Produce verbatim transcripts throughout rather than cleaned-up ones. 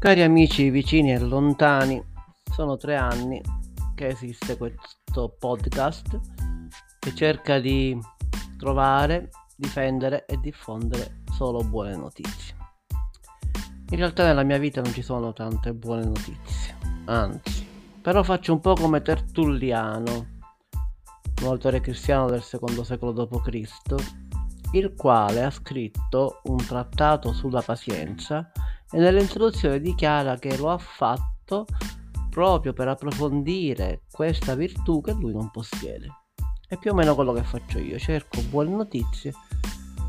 Cari amici vicini e lontani, sono tre anni che esiste questo podcast che cerca di trovare, difendere e diffondere solo buone notizie. In realtà nella mia vita non ci sono tante buone notizie, anzi, però faccio un po' come Tertulliano, un autore cristiano del secondo secolo dopo Cristo, il quale ha scritto un trattato sulla pazienza e nell'introduzione dichiara che lo ha fatto proprio per approfondire questa virtù che lui non possiede. È più o meno quello che faccio io, cerco buone notizie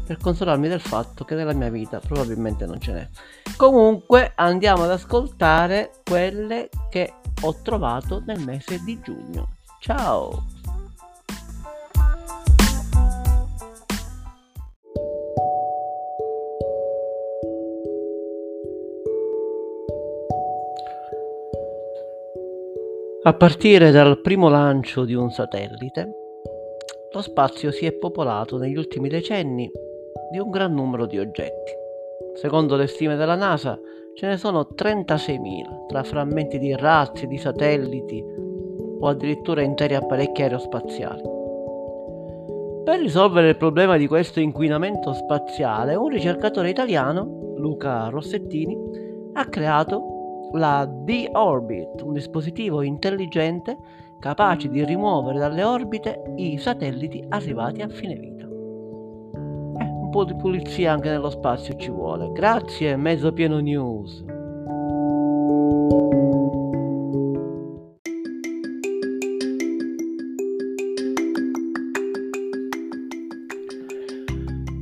per consolarmi del fatto che nella mia vita probabilmente non ce n'è. Comunque andiamo ad ascoltare quelle che ho trovato nel mese di giugno. Ciao! A partire dal primo lancio di un satellite, lo spazio si è popolato negli ultimi decenni di un gran numero di oggetti. Secondo le stime della NASA, ce ne sono trentaseimila, tra frammenti di razzi, di satelliti o addirittura interi apparecchi aerospaziali. Per risolvere il problema di questo inquinamento spaziale, un ricercatore italiano, Luca Rossettini, ha creato la D-Orbit, un dispositivo intelligente capace di rimuovere dalle orbite i satelliti arrivati a fine vita. Eh, un po' di pulizia anche nello spazio ci vuole. Grazie Mezzo Pieno News.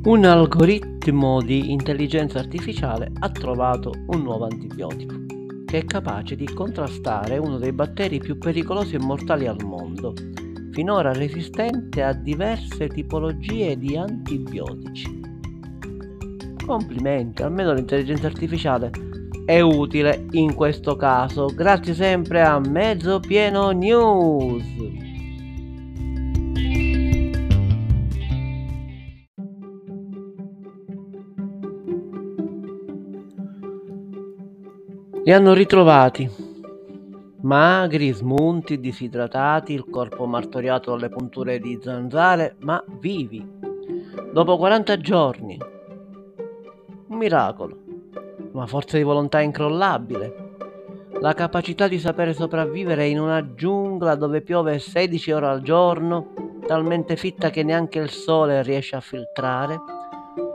Un algoritmo di intelligenza artificiale ha trovato un nuovo antibiotico che è capace di contrastare uno dei batteri più pericolosi e mortali al mondo, finora resistente a diverse tipologie di antibiotici. Complimenti, almeno l'intelligenza artificiale è utile in questo caso. Grazie sempre a Mezzo Pieno News! Li hanno ritrovati, magri, smunti, disidratati, il corpo martoriato dalle punture di zanzare, ma vivi, dopo quaranta giorni. Un miracolo, una forza di volontà incrollabile, la capacità di sapere sopravvivere in una giungla dove piove sedici ore al giorno, talmente fitta che neanche il sole riesce a filtrare,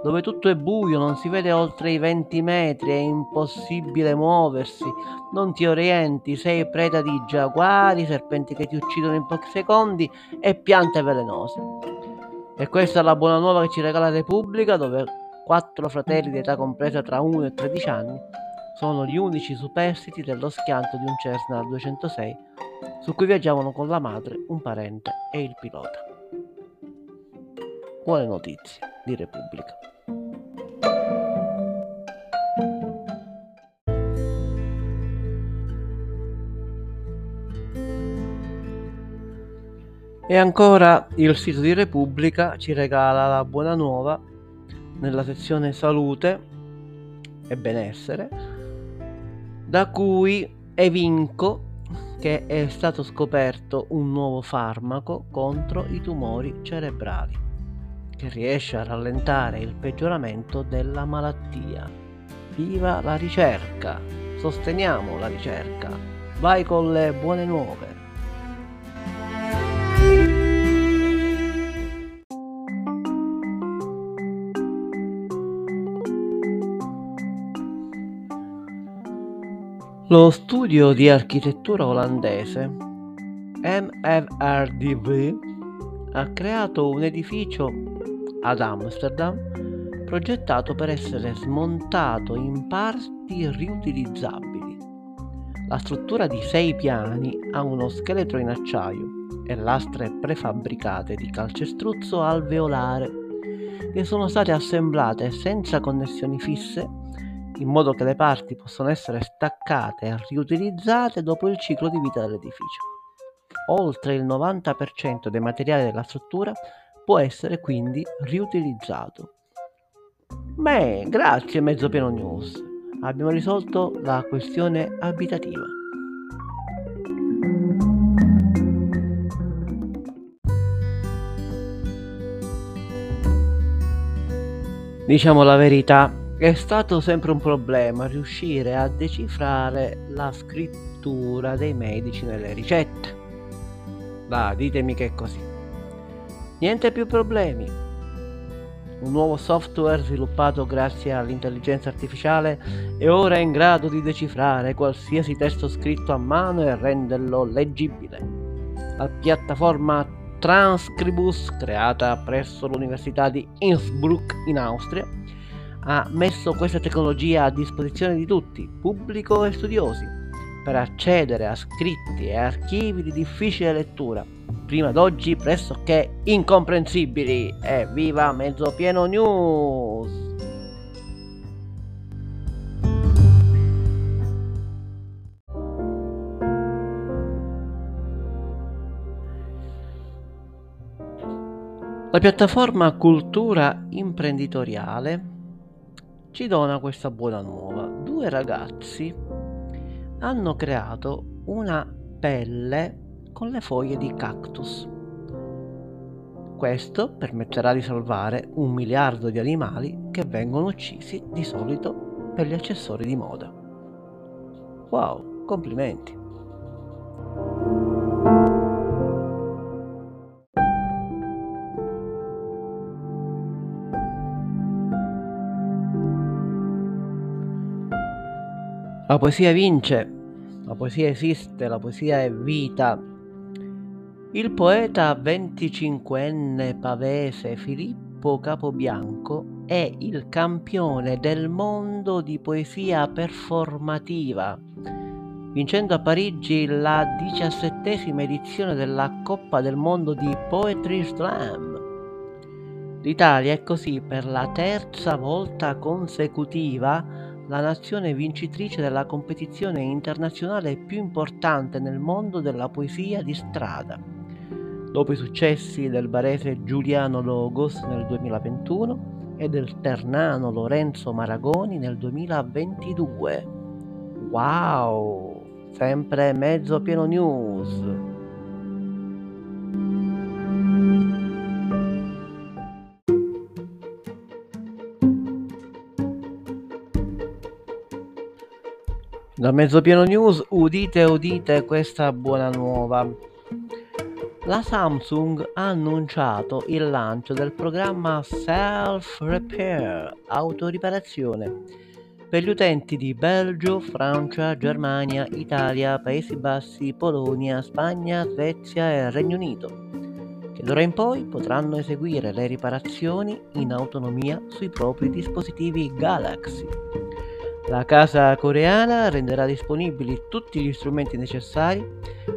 dove tutto è buio, non si vede oltre i venti metri, è impossibile muoversi, non ti orienti, sei preda di giaguari, serpenti che ti uccidono in pochi secondi e piante velenose. E questa è la buona nuova che ci regala Repubblica, dove quattro fratelli di età compresa tra uno e tredici anni sono gli unici superstiti dello schianto di un Cessna duecentosei, su cui viaggiavano con la madre, un parente e il pilota. Buone notizie di Repubblica. E ancora il sito di Repubblica ci regala la buona nuova nella sezione salute e benessere, da cui evinco che è stato scoperto un nuovo farmaco contro i tumori cerebrali che riesce a rallentare il peggioramento della malattia. Viva la ricerca! Sosteniamo la ricerca! Vai con le buone nuove! Lo studio di architettura olandese M V R D V ha creato un edificio ad Amsterdam progettato per essere smontato in parti riutilizzabili. La struttura di sei piani ha uno scheletro in acciaio e lastre prefabbricate di calcestruzzo alveolare che sono state assemblate senza connessioni fisse in modo che le parti possano essere staccate e riutilizzate dopo il ciclo di vita dell'edificio. Oltre il novanta per cento dei materiali della struttura può essere quindi riutilizzato. Beh, grazie Mezzo Pieno News. abbiamo risolto la questione abitativa. Diciamo la verità, è stato sempre un problema riuscire a decifrare la scrittura dei medici nelle ricette. Va, ditemi che è così. Niente più problemi. Un nuovo software sviluppato grazie all'intelligenza artificiale è ora in grado di decifrare qualsiasi testo scritto a mano e renderlo leggibile. La piattaforma Transcribus, creata presso l'Università di Innsbruck in Austria, ha messo questa tecnologia a disposizione di tutti, pubblico e studiosi, per accedere a scritti e archivi di difficile lettura, prima d'oggi pressoché incomprensibili. Evviva Mezzo Pieno News! La piattaforma Cultura Imprenditoriale ci dona questa buona nuova. Due ragazzi hanno creato una pelle con le foglie di cactus. Questo permetterà di salvare un miliardo di animali che vengono uccisi di solito per gli accessori di moda. Wow, complimenti! La poesia vince, la poesia esiste, la poesia è vita. Il poeta venticinquenne pavese Filippo Capobianco è il campione del mondo di poesia performativa, vincendo a Parigi la diciassettesima edizione della Coppa del Mondo di Poetry Slam. L'Italia è così per la terza volta consecutiva la nazione vincitrice della competizione internazionale più importante nel mondo della poesia di strada, dopo i successi del barese Giuliano Logos nel duemilaventuno e del ternano Lorenzo Maragoni nel duemilaventidue. Wow! Sempre Mezzo Pieno News! Da Mezzo Pieno News, udite udite questa buona nuova. La Samsung ha annunciato il lancio del programma Self Repair, autoriparazione, per gli utenti di Belgio, Francia, Germania, Italia, Paesi Bassi, Polonia, Spagna, Svezia e Regno Unito, che d'ora in poi potranno eseguire le riparazioni in autonomia sui propri dispositivi Galaxy. La casa coreana renderà disponibili tutti gli strumenti necessari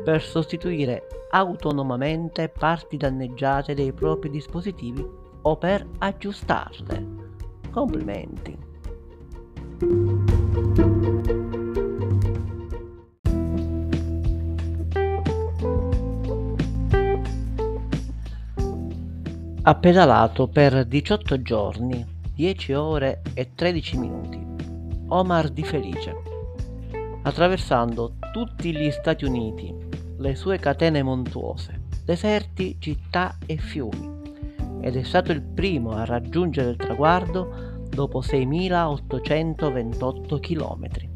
per sostituire autonomamente parti danneggiate dei propri dispositivi o per aggiustarle. Complimenti! Ha pedalato per diciotto giorni, dieci ore e tredici minuti Omar Di Felice, attraversando tutti gli Stati Uniti, le sue catene montuose, deserti, città e fiumi, ed è stato il primo a raggiungere il traguardo dopo seimilaottocentoventotto chilometri.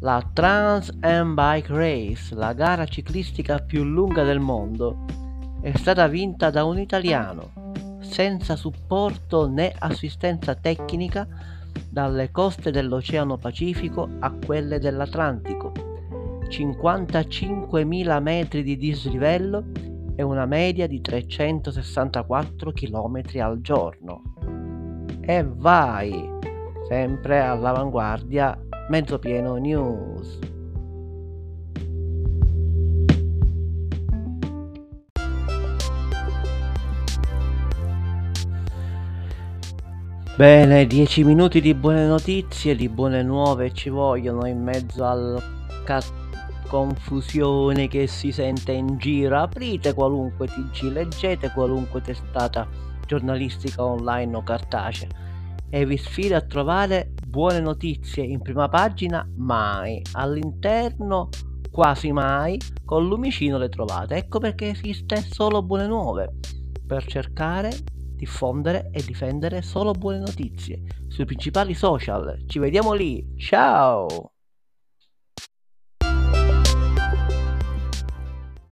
La Trans Am Bike Race, la gara ciclistica più lunga del mondo, è stata vinta da un italiano, senza supporto né assistenza tecnica, dalle coste dell'Oceano Pacifico a quelle dell'Atlantico, cinquantacinquemila metri di dislivello e una media di trecentosessantaquattro km al giorno. E vai! Sempre all'avanguardia, Mezzo Pieno News! Bene, dieci minuti di buone notizie, di buone nuove ci vogliono in mezzo alla ca- confusione che si sente in giro. Aprite qualunque T G, leggete qualunque testata giornalistica online o cartacea e vi sfido a trovare buone notizie in prima pagina mai, all'interno quasi mai, col lumicino le trovate. Ecco perché esiste Solo Buone Nuove, per cercare, diffondere e difendere solo buone notizie sui principali social. Ci vediamo lì, ciao!